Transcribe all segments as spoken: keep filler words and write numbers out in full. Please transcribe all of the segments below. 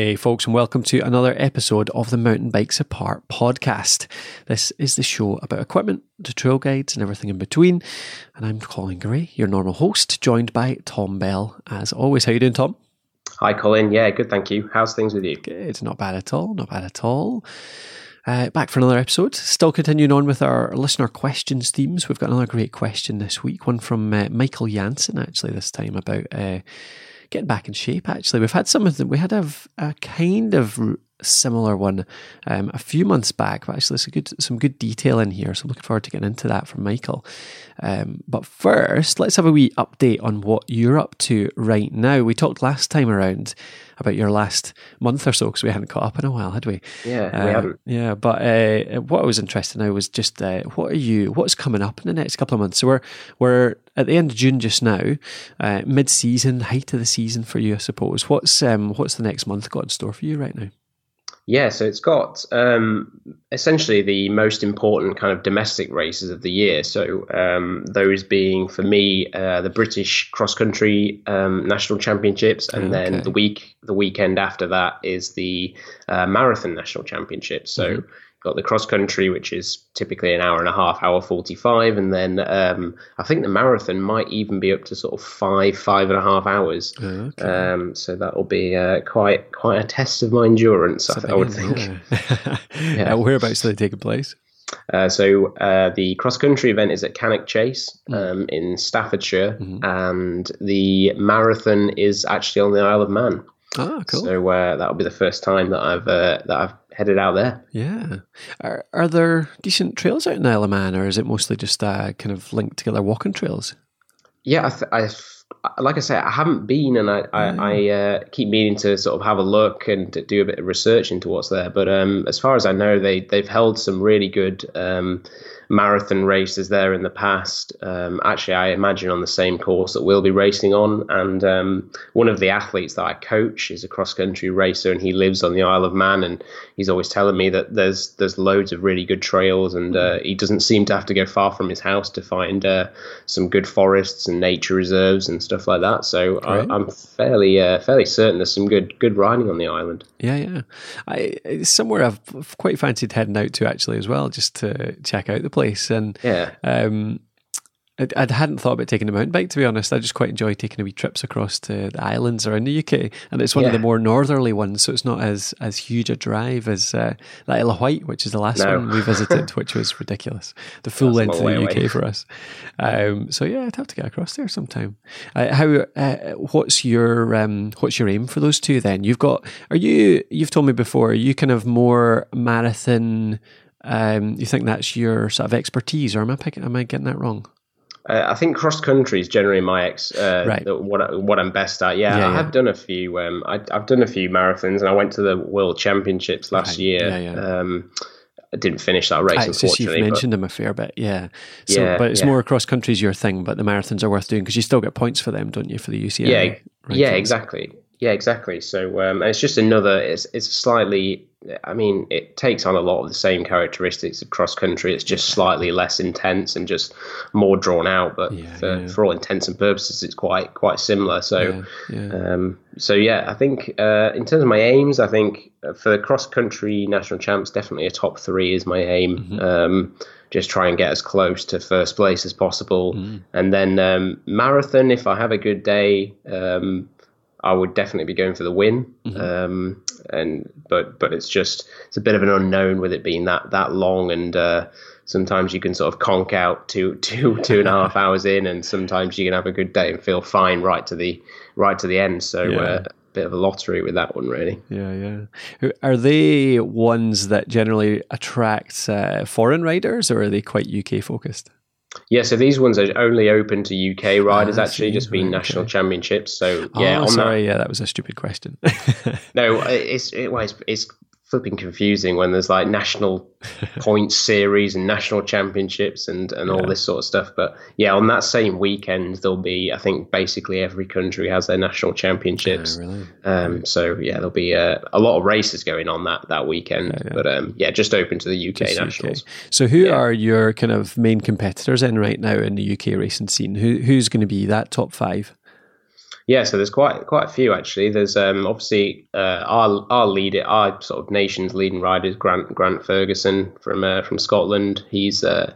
Hey folks, and welcome to another episode of the Mountain Bikes Apart podcast. This is the show about equipment, to trail guides and everything in between. And I'm Colin Gray, your normal host, joined by Tom Bell. As always, how you doing, Tom? Hi Colin, yeah, good, thank you. How's things with you? Good, not bad at all, not bad at all. Uh, back for another episode, still continuing on with our listener questions themes. We've got another great question this week, one from uh, Michael Jansen actually this time about... Uh, Getting back in shape, actually. We've had some of them. We had a, a kind of similar one um, a few months back, but actually, there's a good, some good detail in here. So, I'm looking forward to getting into that from Michael. Um, but first, let's have a wee update on what you're up to right now. We talked last time around about your last month or so, because we hadn't caught up in a while, had we? Yeah, uh, we haven't. Yeah, but uh, what I was interested in now was just uh, what are you? What's coming up in the next couple of months? So we're we're at the end of June just now, uh, mid-season, height of the season for you, I suppose. What's um, what's the next month got in store for you right now? Yeah, so it's got um, essentially the most important kind of domestic races of the year. So um, those being, for me, uh, the British Cross Country um, National Championships. And okay. then the week, the weekend after that is the uh, Marathon National Championships. So mm-hmm. got the Cross Country, which is typically an hour and a half, hour forty-five. And then um, I think the Marathon might even be up to sort of five, five and a half hours. Okay. Um, so that will be uh, quite quite a test of my endurance, I, I would think. Yeah. yeah. Uh, whereabouts are they taking place? Uh, so uh, the cross-country event is at Cannock Chase um, mm. in Staffordshire. Mm-hmm. And the Marathon is actually on the Isle of Man. Ah, cool. So uh, that'll be the first time that I've uh, that I've headed out there. Yeah. Are are there decent trails out in Isle of Man, or is it mostly just uh, kind of linked together walking trails? Yeah, I, th- I like I say, I haven't been, and I I, I uh, keep meaning to sort of have a look and to do a bit of research into what's there. But um, as far as I know, they they've held some really good um, marathon races there in the past. Um, actually, I imagine on the same course that we'll be racing on. And um, one of the athletes that I coach is a cross country racer, and he lives on the Isle of Man. And he's always telling me that there's there's loads of really good trails, and uh, he doesn't seem to have to go far from his house to find uh, some good forests and nature reserves and stuff like that. So I, I'm fairly uh, fairly certain there's some good good riding on the island. Yeah, yeah. I it's somewhere I've quite fancied heading out to actually as well, just to check out the place. Place and yeah. um, I, I hadn't thought about taking a mountain bike, to be honest. I just quite enjoy taking a wee trips across to the islands around the U K, and it's one yeah. of the more northerly ones, so it's not as as huge a drive as uh, the Isle of Wight, which is the last no. one we visited, which was ridiculous. The full That's length of the U K away. For us. Um, so yeah, I'd have to get across there sometime. Uh, how? Uh, what's your um, what's your aim for those two then? You've got are you? You've told me before. Are you kind of more marathon? Um, you think that's your sort of expertise, or am I picking? Am I getting that wrong? Uh, I think cross country is generally my ex. Uh, right. the, what I, what I'm best at. Yeah, yeah I have yeah. done a few. Um, I, I've done a few marathons, and I went to the World Championships last right. year. Yeah, yeah. Um, I didn't finish that race, I, unfortunately. Just, you've mentioned them a fair bit, yeah. So, yeah but it's yeah. more cross country is your thing, but the marathons are worth doing because you still get points for them, don't you? For the U C L. Yeah. Rankings. Yeah. Exactly. Yeah, exactly. So um, and it's just another, it's it's slightly, I mean, it takes on a lot of the same characteristics of cross country. It's just slightly less intense and just more drawn out. But yeah, for, yeah. for all intents and purposes, it's quite quite similar. So, yeah, yeah. Um, so yeah, I think uh, in terms of my aims, I think for the cross country national champs, definitely a top three is my aim. Mm-hmm. Um, just try and get as close to first place as possible. Mm. And then um, marathon, if I have a good day, um I would definitely be going for the win, mm-hmm. um, and but but it's just it's a bit of an unknown with it being that that long, and uh, sometimes you can sort of conk out two two two and a half hours in, and sometimes you can have a good day and feel fine right to the right to the end. So yeah. uh, a bit of a lottery with that one, really. Yeah, yeah. Are they ones that generally attract uh, foreign riders, or are they quite U K focused? Yeah, so these ones are only open to U K riders, ah, actually, just being right, national okay. championships. So, oh, yeah. On sorry, that, yeah, that was a stupid question. no, it's, it, well, it's it's flipping confusing when there's like national points series and national championships and, and yeah. all this sort of stuff. But yeah, on that same weekend, there'll be, I think, basically every country has their national championships. Yeah, really? um, so, yeah, there'll be uh, a lot of races going on that, that weekend. Yeah, yeah. But um, yeah, just open to the U K just nationals. U K. So who yeah. are your kind of main competitors in right now in the U K racing scene? Who Who's going to be that top five? Yeah, so there's quite quite a few actually. There's um, obviously uh, our our leader, our sort of nation's leading rider is Grant Grant Ferguson from uh, from Scotland. He's uh,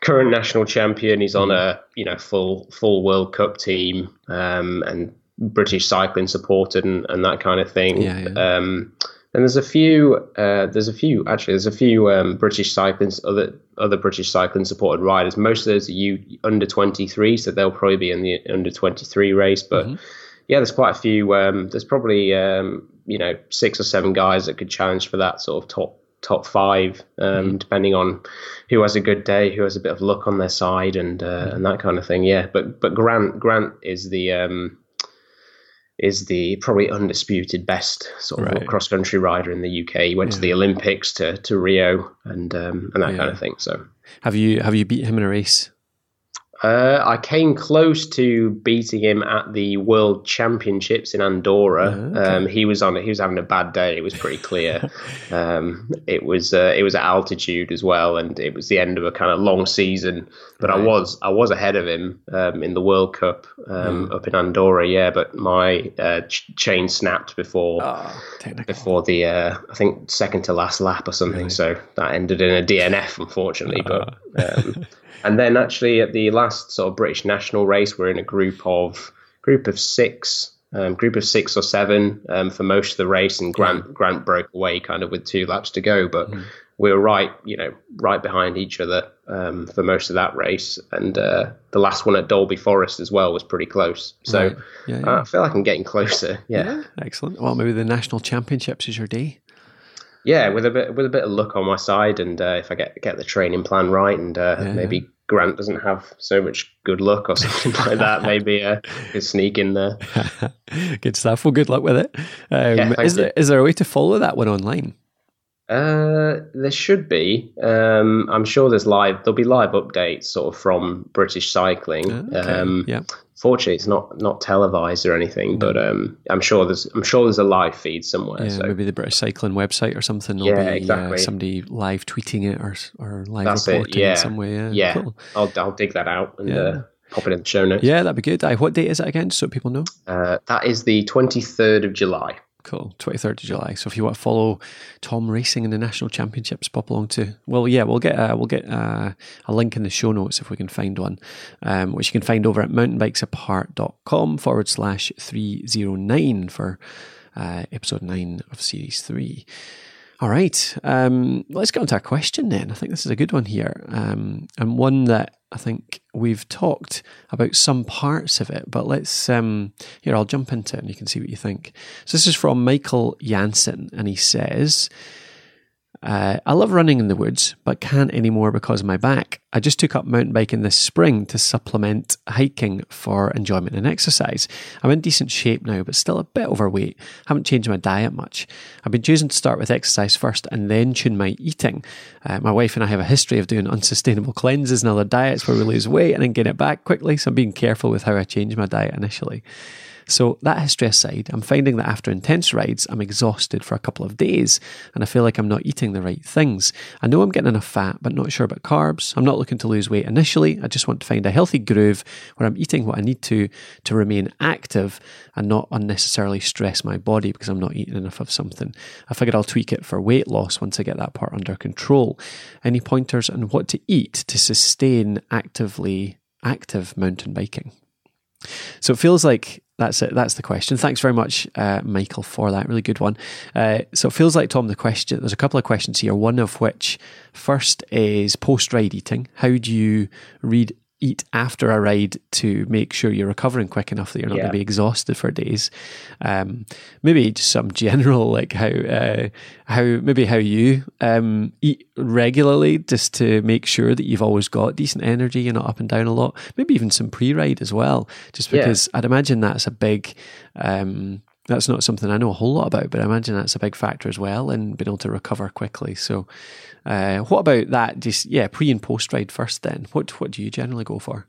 current national champion. He's on a you know full full World Cup team um, and British Cycling supported and, and that kind of thing. Yeah, yeah. Um, and there's a few uh, there's a few actually there's a few um, British cycling other other British cycling supported riders. Most of those are you under twenty-three, so they'll probably be in the under twenty-three race. But mm-hmm. yeah, there's quite a few. Um, there's probably um, you know six or seven guys that could challenge for that sort of top top five, um, mm-hmm. depending on who has a good day, who has a bit of luck on their side, and uh, mm-hmm. and that kind of thing. Yeah, but but Grant Grant is the um, is the probably undisputed best sort of right. cross-country rider in the U K. He went yeah. to the Olympics, to, to Rio, and um, and that yeah. kind of thing. So, have you have you beat him in a race? Uh, I came close to beating him at the World Championships in Andorra. Oh, okay. Um, he was on he was having a bad day. It was pretty clear. um, it was uh, it was at altitude as well, and it was the end of a kind of long season. But right. I was I was ahead of him um, in the World Cup um, mm. up in Andorra. Yeah, but my uh, ch- chain snapped before oh, before the uh, I think second to last lap or something. Really? So that ended in a D N F, unfortunately. Oh. But um, and then actually at the last sort of British national race, we're in a group of group of six, um, group of six or seven um, for most of the race, and Grant yeah. Grant broke away kind of with two laps to go, but mm. we were right, you know, right behind each other um, for most of that race, and uh, the last one at Dolby Forest as well was pretty close. So right. yeah, yeah. Uh, I feel like I'm getting closer. Yeah. yeah, excellent. Well, maybe the national championships is your day. Yeah, with a bit with a bit of luck on my side, and uh, if I get get the training plan right, and uh, yeah, maybe. Yeah. Grant doesn't have so much good luck or something like that. Maybe uh, could sneak in there. Good stuff. Well, good luck with it. Um, yeah, is, there, is there a way to follow that one online? Uh, there should be. Um, I'm sure there's live. There'll be live updates sort of from British Cycling. Oh, okay. um, yeah. Fortunately, it's not not televised or anything, but um, I'm sure there's I'm sure there's a live feed somewhere. Yeah, so. Maybe the British Cycling website or something. There'll yeah, be, exactly. Uh, somebody live tweeting it or or live That's reporting it yeah. in some way. Yeah, yeah. Cool. I'll I'll dig that out and yeah. uh, pop it in the show notes. Yeah, that'd be good. Aye, what date is it again, so people know? Uh, that is the twenty-third of July. Cool, twenty-third of July. So if you want to follow Tom racing in the national championships, pop along to. Well, yeah, we'll get a, we'll get a, a link in the show notes if we can find one, um, which you can find over at mountainbikesapart.com forward slash three zero nine for uh, episode nine of series three. All right, um, let's get on to a question then. I think this is a good one here, um, and one that I think we've talked about some parts of it, but let's, um, here, I'll jump into it and you can see what you think. So this is from Michael Jansen, and he says, uh, I love running in the woods, but can't anymore because of my back. I just took up mountain biking this spring to supplement hiking for enjoyment and exercise. I'm in decent shape now, but still a bit overweight. Haven't changed my diet much. I've been choosing to start with exercise first and then tune my eating. Uh, my wife and I have a history of doing unsustainable cleanses and other diets where we lose weight and then gain it back quickly, so I'm being careful with how I change my diet initially. So that history aside, I'm finding that after intense rides, I'm exhausted for a couple of days and I feel like I'm not eating the right things. I know I'm getting enough fat, but not sure about carbs. I'm not looking to lose weight initially. I just want to find a healthy groove where I'm eating what I need to to remain active and not unnecessarily stress my body because I'm not eating enough of something. I figured I'll tweak it for weight loss once I get that part under control. Any pointers on what to eat to sustain actively active mountain biking? So it feels like that's it. That's the question. Thanks very much, uh, Michael, for that. Really good one. Uh, so it feels like, Tom, the question, there's a couple of questions here, one of which first is post-ride eating. How do you read, eat after a ride to make sure you're recovering quick enough that you're not yeah. going to be exhausted for days? Um, maybe just some general, like how, uh, how maybe how you um, eat regularly just to make sure that you've always got decent energy, you're not up and down a lot, maybe even some pre-ride as well, just because yeah. I'd imagine that's a big, um, that's not something I know a whole lot about, but I imagine that's a big factor as well in being able to recover quickly. So uh, what about that? Just, yeah, pre and post ride first then. What what do you generally go for?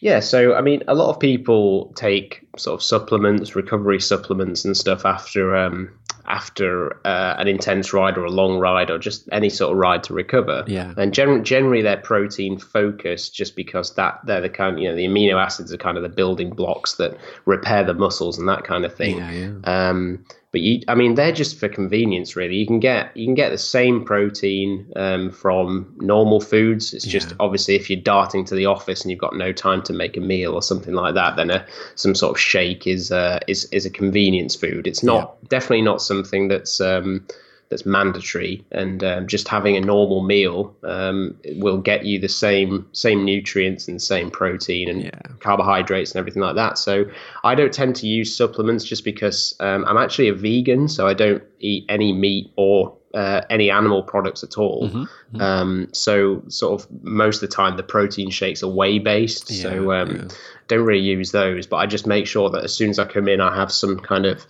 Yeah, so, I mean, a lot of people take sort of supplements, recovery supplements and stuff after um, after uh, an intense ride or a long ride or just any sort of ride to recover. Yeah. And gen- generally they're protein focused just because that they're the kind, you know, the amino acids are kind of the building blocks that repair the muscles and that kind of thing. Yeah, yeah. Um, but you, I mean, they're just for convenience, really. You can get you can get the same protein um, from normal foods. It's just yeah. obviously if you're darting to the office and you've got no time to make a meal or something like that, then a, some sort of shake is uh, is is a convenience food. It's not yeah. definitely not something that's um, that's mandatory. And um, just having a normal meal um, will get you the same same nutrients and same protein and yeah. carbohydrates and everything like that. So I don't tend to use supplements just because um, I'm actually a vegan, so I don't eat any meat or uh, any animal products at all. Mm-hmm. Mm-hmm. Um, so sort of most of the time the protein shakes are whey based. Yeah, so um, yeah. don't really use those, but I just make sure that as soon as I come in, I have some kind of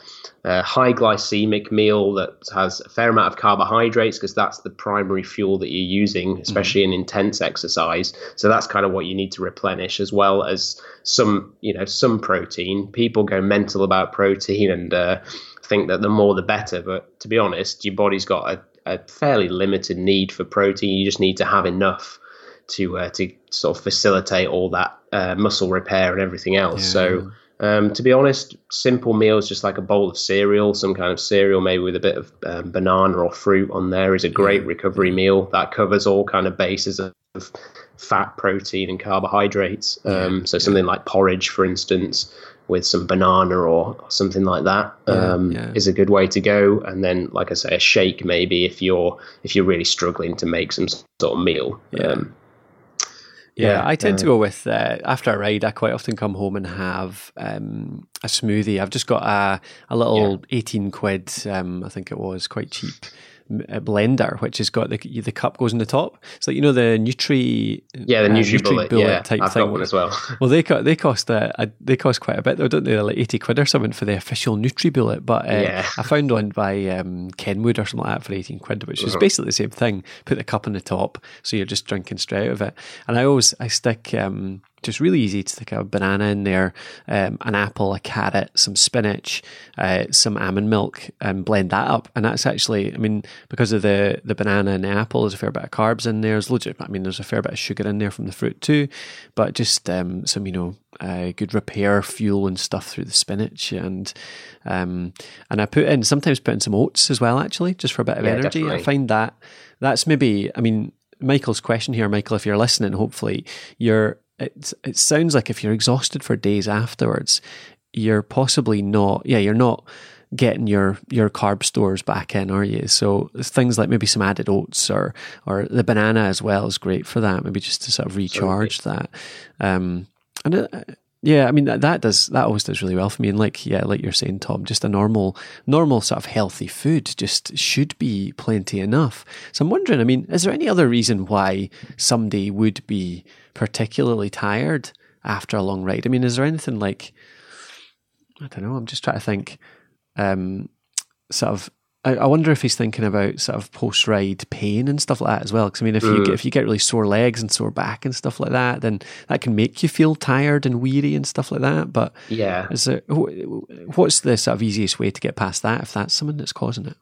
a high glycemic meal that has a fair amount of carbohydrates because that's the primary fuel that you're using, especially mm-hmm. in intense exercise. So that's kind of what you need to replenish, as well as some, you know, some protein. People go mental about protein and uh, think that the more the better. But to be honest, your body's got a, a fairly limited need for protein. You just need to have enough to uh, to sort of facilitate all that uh, muscle repair and everything else. Yeah. So. Um, to be honest, simple meals, just like a bowl of cereal, some kind of cereal, maybe with a bit of um, banana or fruit on there, is a great recovery meal that covers all kind of bases of fat, protein and carbohydrates. Um, so something like porridge, for instance, with some banana or something like that um, yeah, yeah. is a good way to go. And then, like I say, a shake, maybe if you're if you're really struggling to make some sort of meal. Yeah. Um, Yeah, yeah, I tend uh, to go with, uh, after a ride, I quite often come home and have um, a smoothie. I've just got a, a little yeah. eighteen quid, um, I think it was, quite cheap a blender, which has got the the cup goes in the top. It's like, you know, the Nutri... Yeah, the uh, NutriBullet yeah, type I've thing. Got one as well. well, they, they, cost a, a, they cost quite a bit though, don't they? They're like eighty quid or something for the official NutriBullet. But uh, yeah. I found one by um, Kenwood or something like that for eighteen quid, which is uh-huh. basically the same thing. Put the cup on the top, so you're just drinking straight out of it. And I always, I stick... Um, just really easy to stick a banana in there, um, an apple, a carrot, some spinach, uh, some almond milk, and blend that up. And that's actually, I mean, because of the, the banana and the apple, there's a fair bit of carbs in there. There's loads of, I mean, there's a fair bit of sugar in there from the fruit too, but just um, some, you know, uh, good repair fuel and stuff through the spinach. And um, and I put in, sometimes put in some oats as well, actually, just for a bit of yeah, energy. Definitely. I find that that's maybe, I mean, Michael's question here, Michael, if you're listening, hopefully you're, It, it sounds like if you're exhausted for days afterwards, you're possibly not, yeah, you're not getting your, your carb stores back in, are you? So things like maybe some added oats or or the banana as well is great for that, maybe just to sort of recharge Certainly. that. Um, and it, yeah, I mean, that, that does, that always does really well for me. And like, yeah, like you're saying, Tom, just a normal, normal sort of healthy food just should be plenty enough. So I'm wondering, I mean, is there any other reason why somebody would be particularly tired after a long ride? I mean, is there anything like, I don't know, I'm just trying to think, um, sort of, I, I wonder if he's thinking about sort of post-ride pain and stuff like that as well. Because I mean, if mm. you get, if you get really sore legs and sore back and stuff like that, then that can make you feel tired and weary and stuff like that. But yeah, is there, what's the sort of easiest way to get past that if that's something that's causing it?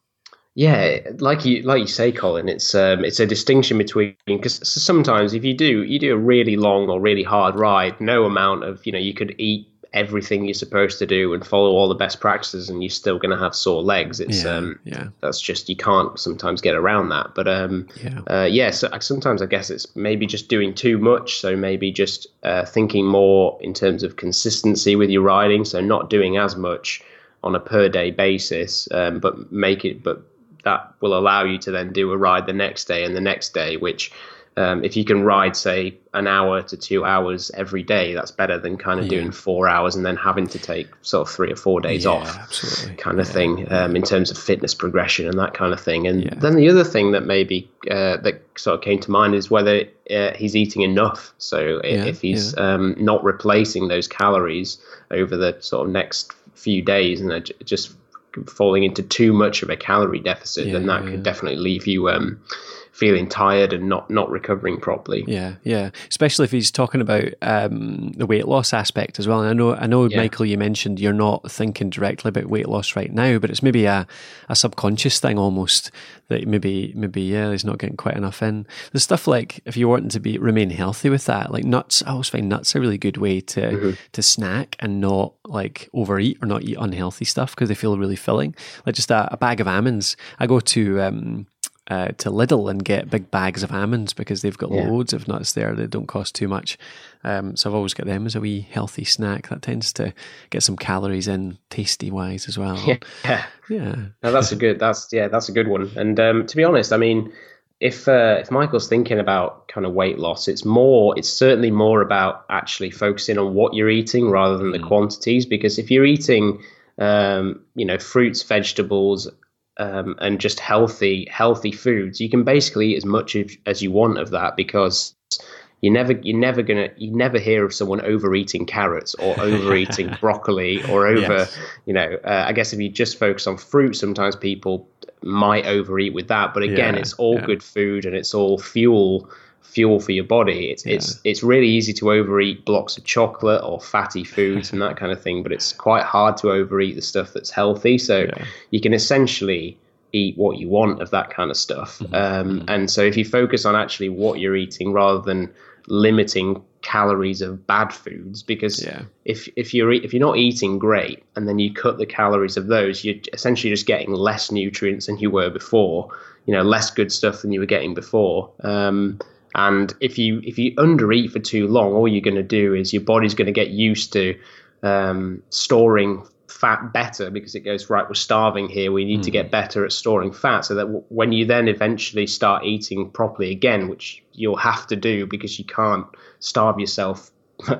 Yeah, like you like you say, Colin, it's um, it's a distinction between, because sometimes if you do you do a really long or really hard ride, no amount of, you know, you could eat everything you're supposed to do and follow all the best practices and you're still going to have sore legs. It's yeah, um yeah that's just, you can't sometimes get around that. But um yeah, uh, yeah so sometimes I guess it's maybe just doing too much, so maybe just uh, thinking more in terms of consistency with your riding, so not doing as much on a per day basis, um, but make it but that will allow you to then do a ride the next day and the next day, which Um, if you can ride, say, an hour to two hours every day, that's better than kind of yeah. doing four hours and then having to take sort of three or four days yeah, off absolutely. kind of yeah. thing um, in terms of fitness progression and that kind of thing. And yeah. then the other thing that maybe uh, that sort of came to mind is whether uh, he's eating enough. So yeah, if he's yeah. um, not replacing those calories over the sort of next few days and just falling into too much of a calorie deficit, yeah, then that yeah. could definitely leave you um, feeling tired and not, not recovering properly. Yeah, yeah. Especially if he's talking about um, the weight loss aspect as well. And I know, I know, yeah. Michael, you mentioned you're not thinking directly about weight loss right now, but it's maybe a, a subconscious thing almost that maybe maybe yeah, he's not getting quite enough in. There's stuff like if you're wanting to be remain healthy with that, like nuts. I always find nuts a really good way to mm-hmm. to snack and not like overeat or not eat unhealthy stuff because they feel really filling. Like just a, a bag of almonds. I go to um uh, to Lidl and get big bags of almonds because they've got yeah. loads of nuts there that don't cost too much. Um, so I've always got them as a wee healthy snack. That tends to get some calories in, tasty wise as well. Yeah, yeah. No, that's a good. That's yeah, that's a good one. And um, to be honest, I mean, if uh, if Michael's thinking about kind of weight loss, it's more. It's certainly more about actually focusing on what you're eating rather than the mm. quantities. Because if you're eating Um, you know, fruits, vegetables, um, and just healthy, healthy foods, you can basically eat as much of, as you want of that because you're never, you're never gonna, you never hear of someone overeating carrots or overeating broccoli or over, yes. you know, uh, I guess if you just focus on fruit, sometimes people might overeat with that. But again, yeah, it's all yeah. good food and it's all fuel. fuel for your body. It's yeah. it's it's really easy to overeat blocks of chocolate or fatty foods and that kind of thing, but it's quite hard to overeat the stuff that's healthy. So yeah. you can essentially eat what you want of that kind of stuff. Mm-hmm. Um, and so if you focus on actually what you're eating rather than limiting calories of bad foods, because yeah. if if you're if you're not eating great and then you cut the calories of those, you're essentially just getting less nutrients than you were before, you know, less good stuff than you were getting before. Um, And if you if you undereat for too long, all you're going to do is your body's going to get used to um, storing fat better because it goes, right, we're starving here. We need mm. to get better at storing fat so that w- when you then eventually start eating properly again, which you'll have to do because you can't starve yourself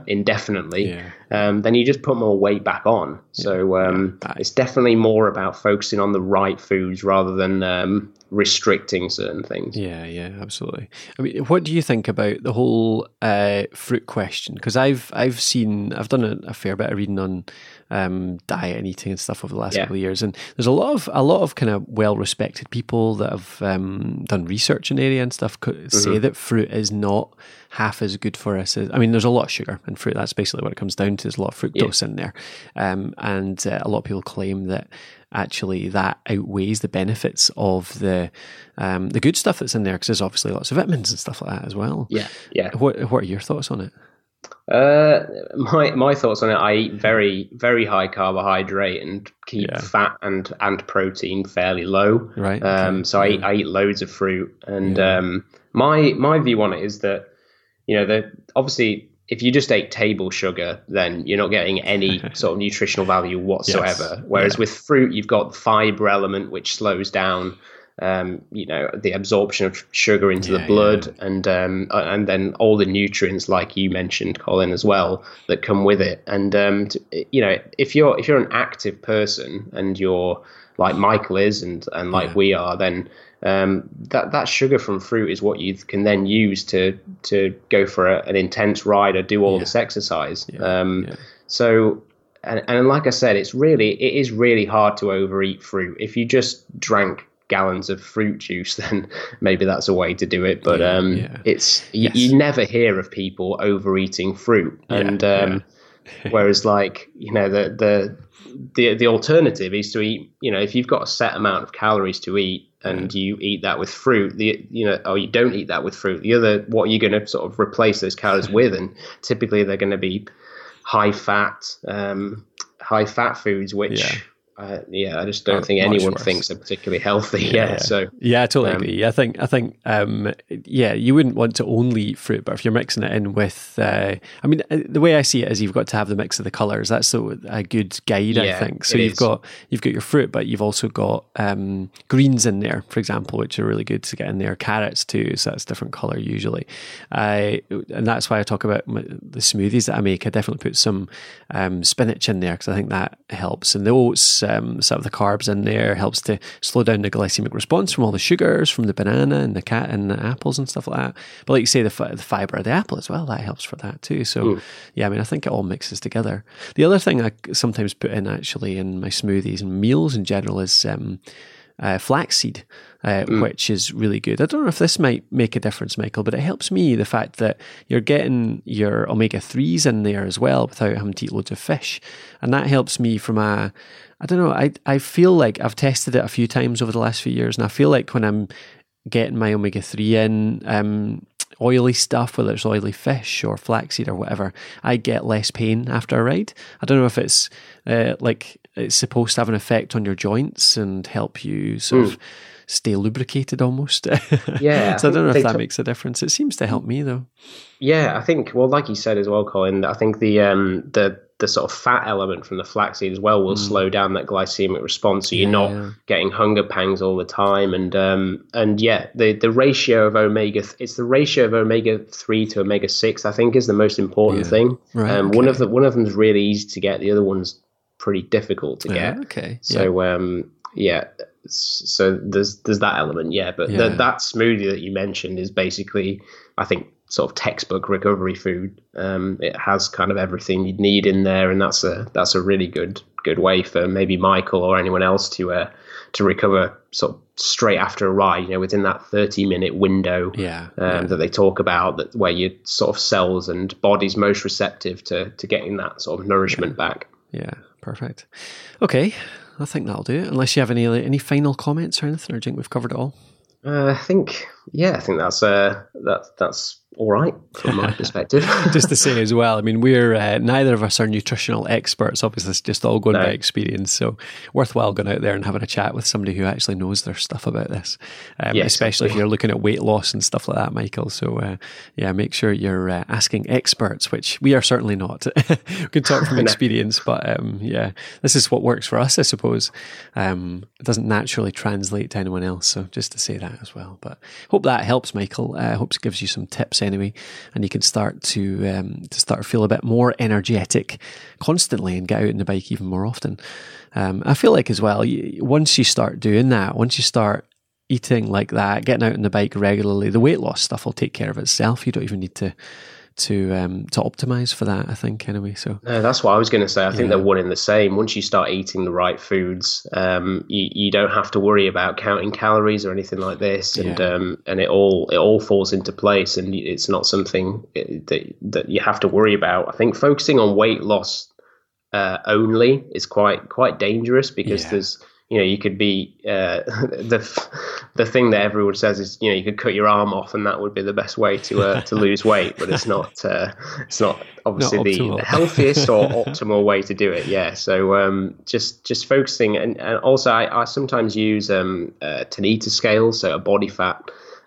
indefinitely, yeah. um, then you just put more weight back on. So um, yeah, it's definitely more about focusing on the right foods rather than um, restricting certain things. Yeah, yeah, absolutely. I mean, what do you think about the whole uh, fruit question? Because I've I've seen I've done a, a fair bit of reading on um, diet and eating and stuff over the last yeah. couple of years, and there's a lot of a lot of kind of well-respected people that have um, done research in the area and stuff co- mm-hmm. say that fruit is not half as good for us as, I mean, there's a lot of sugar in fruit. That's basically what it comes down to. There's a lot of fructose yeah. in there, um, and uh, a lot of people claim that actually that outweighs the benefits of the um, the good stuff that's in there because there's obviously lots of vitamins and stuff like that as well. Yeah, yeah. What What are your thoughts on it? Uh, my my thoughts on it. I eat very very high carbohydrate and keep yeah. fat and and protein fairly low. Right. Um. Okay. So yeah. I I eat loads of fruit, and yeah. um my my view on it is that, you know, the obviously, if you just ate table sugar, then you're not getting any sort of nutritional value whatsoever. Yes. Whereas yeah. with fruit, you've got the fiber element, which slows down, um, you know, the absorption of sugar into yeah, the blood, yeah. and um, and then all the nutrients, like you mentioned, Colin, as well, that come with it. And um, to, you know, if you're if you're an active person and you're like Michael is, and and like yeah. we are, then um that that sugar from fruit is what you can then use to to go for a, an intense ride or do all yeah. this exercise. yeah. um yeah. so and, and like I said, it's really it is really hard to overeat fruit. If you just drank gallons of fruit juice, then maybe that's a way to do it, but yeah, um yeah. it's yes. you, you never hear of people overeating fruit, yeah, and um yeah. whereas like, you know, the the the the alternative is to eat, you know, if you've got a set amount of calories to eat and you eat that with fruit, the you know, or you don't eat that with fruit, the other, what you're going to sort of replace those calories with, and typically they're going to be high fat, um, high fat foods, which, yeah, uh, yeah I just don't are think anyone worse. thinks are particularly healthy. Yeah, yeah. so yeah, I totally um, agree. I think I think um, yeah, you wouldn't want to only eat fruit, but if you're mixing it in with, uh, I mean, the way I see it is you've got to have the mix of the colours. That's a, a good guide, yeah, I think. So you've is. got you've got your fruit, but you've also got um, greens in there, for example, which are really good to get in there. Carrots too, so that's a different colour usually. Uh, and that's why I talk about my, the smoothies that I make. I definitely put some um, spinach in there because I think that helps. And the oats. um, some of the carbs in there, helps to slow down the glycemic response from all the sugars, from the banana and the cat and the apples and stuff like that. But like you say, the, fi- the fiber of the apple as well, that helps for that too. So mm. yeah, I mean, I think it all mixes together. The other thing I sometimes put in actually in my smoothies and meals in general is um, uh, flaxseed. Uh, mm. Which is really good. I don't know if this might make a difference, Michael, but it helps me, the fact that you're getting your omega threes in there as well without having to eat loads of fish. And that helps me from a, I don't know, I, I feel like I've tested it a few times over the last few years, and I feel like when I'm getting my omega three in, um, oily stuff, whether it's oily fish or flaxseed or whatever, I get less pain after a ride. I don't know if it's uh, like it's supposed to have an effect on your joints and help you sort mm. of stay lubricated almost. Yeah. So I don't I know if that t- makes a difference. It seems to help me though. Yeah, I think, well, like you said as well, Colin, I think the um, the the sort of fat element from the flaxseed as well will mm. slow down that glycemic response, so you're yeah, not yeah. getting hunger pangs all the time. And um, and yeah, the, the ratio of omega, th- it's the ratio of omega three to omega six, I think, is the most important yeah. thing. Right, um, okay. One of the one of them is really easy to get. The other one's pretty difficult to get. Uh, okay. So yeah. Um, yeah. So there's there's that element, yeah. But yeah. The, that smoothie that you mentioned is basically, I think, sort of textbook recovery food. Um, it has kind of everything you'd need in there, and that's a that's a really good good way for maybe Michael or anyone else to uh, to recover sort of straight after a ride. You know, within that thirty minute window, yeah, um, yeah. that they talk about, that where your sort of cells and body's most receptive to to getting that sort of nourishment yeah. back. Yeah, perfect. Okay. I think that'll do it, unless you have any any final comments or anything, or do you think we've covered it all? Uh, I think, yeah, I think that's uh, that, that's all right from my perspective. Just to say as well, I mean, we're uh, neither of us are nutritional experts. Obviously, it's just all going no. by experience. So worthwhile going out there and having a chat with somebody who actually knows their stuff about this, um, yes, especially exactly. if you're looking at weight loss and stuff like that, Michael. So uh, yeah, make sure you're uh, asking experts, which we are certainly not. We can talk from experience, no. but um, yeah, this is what works for us, I suppose. Um, it doesn't naturally translate to anyone else. So just to say that as well, but hope that helps, Michael. I uh, hope it gives you some tips anyway, and you can start to um, to start to feel a bit more energetic constantly and get out on the bike even more often. um, I feel like as well, you, once you start doing that, once you start eating like that, getting out on the bike regularly, the weight loss stuff will take care of itself. You don't even need to to um, to optimize for that, I think, anyway. So no, that's what I was going to say. I think yeah. they're one in the same. Once you start eating the right foods, um, you, you don't have to worry about counting calories or anything like this, and yeah. um, and it all it all falls into place, and it's not something that that you have to worry about. I think focusing on weight loss uh, only is quite quite dangerous, because yeah. there's you know, you could be uh, the the thing that everyone says is, you know, you could cut your arm off and that would be the best way to uh, to lose weight, but it's not uh, it's not obviously not the, the healthiest or optimal way to do it. Yeah, so um, just just focusing, and, and also I, I sometimes use um, uh, Tanita scales, so a body fat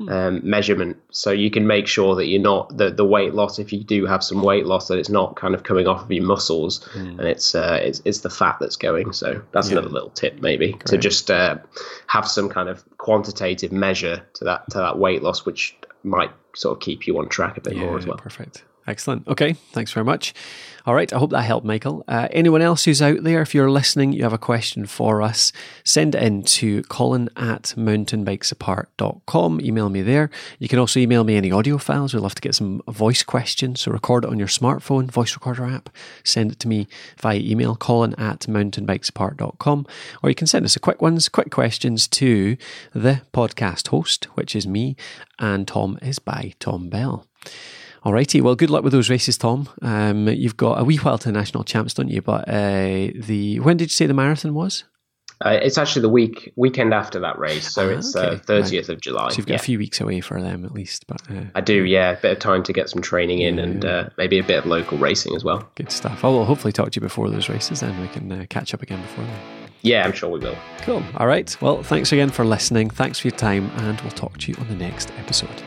um, measurement, so you can make sure that you're not the the weight loss, if you do have some weight loss, that it's not kind of coming off of your muscles, mm. and it's uh it's, it's the fat that's going. So that's yeah. another little tip maybe. Great. To just uh have some kind of quantitative measure to that to that weight loss, which might sort of keep you on track a bit yeah, more as well. Perfect. Excellent. Okay, thanks very much. All right, I hope that helped, Michael. Uh, anyone else who's out there, if you're listening, you have a question for us, send it in to colin at mountain bikes apart dot com. Email me there. You can also email me any audio files. We'd love to get some voice questions, so record it on your smartphone, voice recorder app. Send it to me via email, colin at mountain bikes apart dot com. Or you can send us a quick ones, quick questions to the podcast host, which is me, and Tom is by Tom Bell. Alrighty, well, good luck with those races, Tom. Um, you've got a wee while to the national champs, don't you? But uh, the when did you say the marathon was? Uh, it's actually the week weekend after that race, so ah, it's okay. uh, thirtieth right. of July. So you've got yeah. a few weeks away for them at least. But uh, I do, yeah, a bit of time to get some training in, yeah, and yeah. Uh, maybe a bit of local racing as well. Good stuff. I will hopefully talk to you before those races, then we can uh, catch up again before then. Yeah, I'm sure we will. Cool. All right. Well, thanks again for listening. Thanks for your time, and we'll talk to you on the next episode.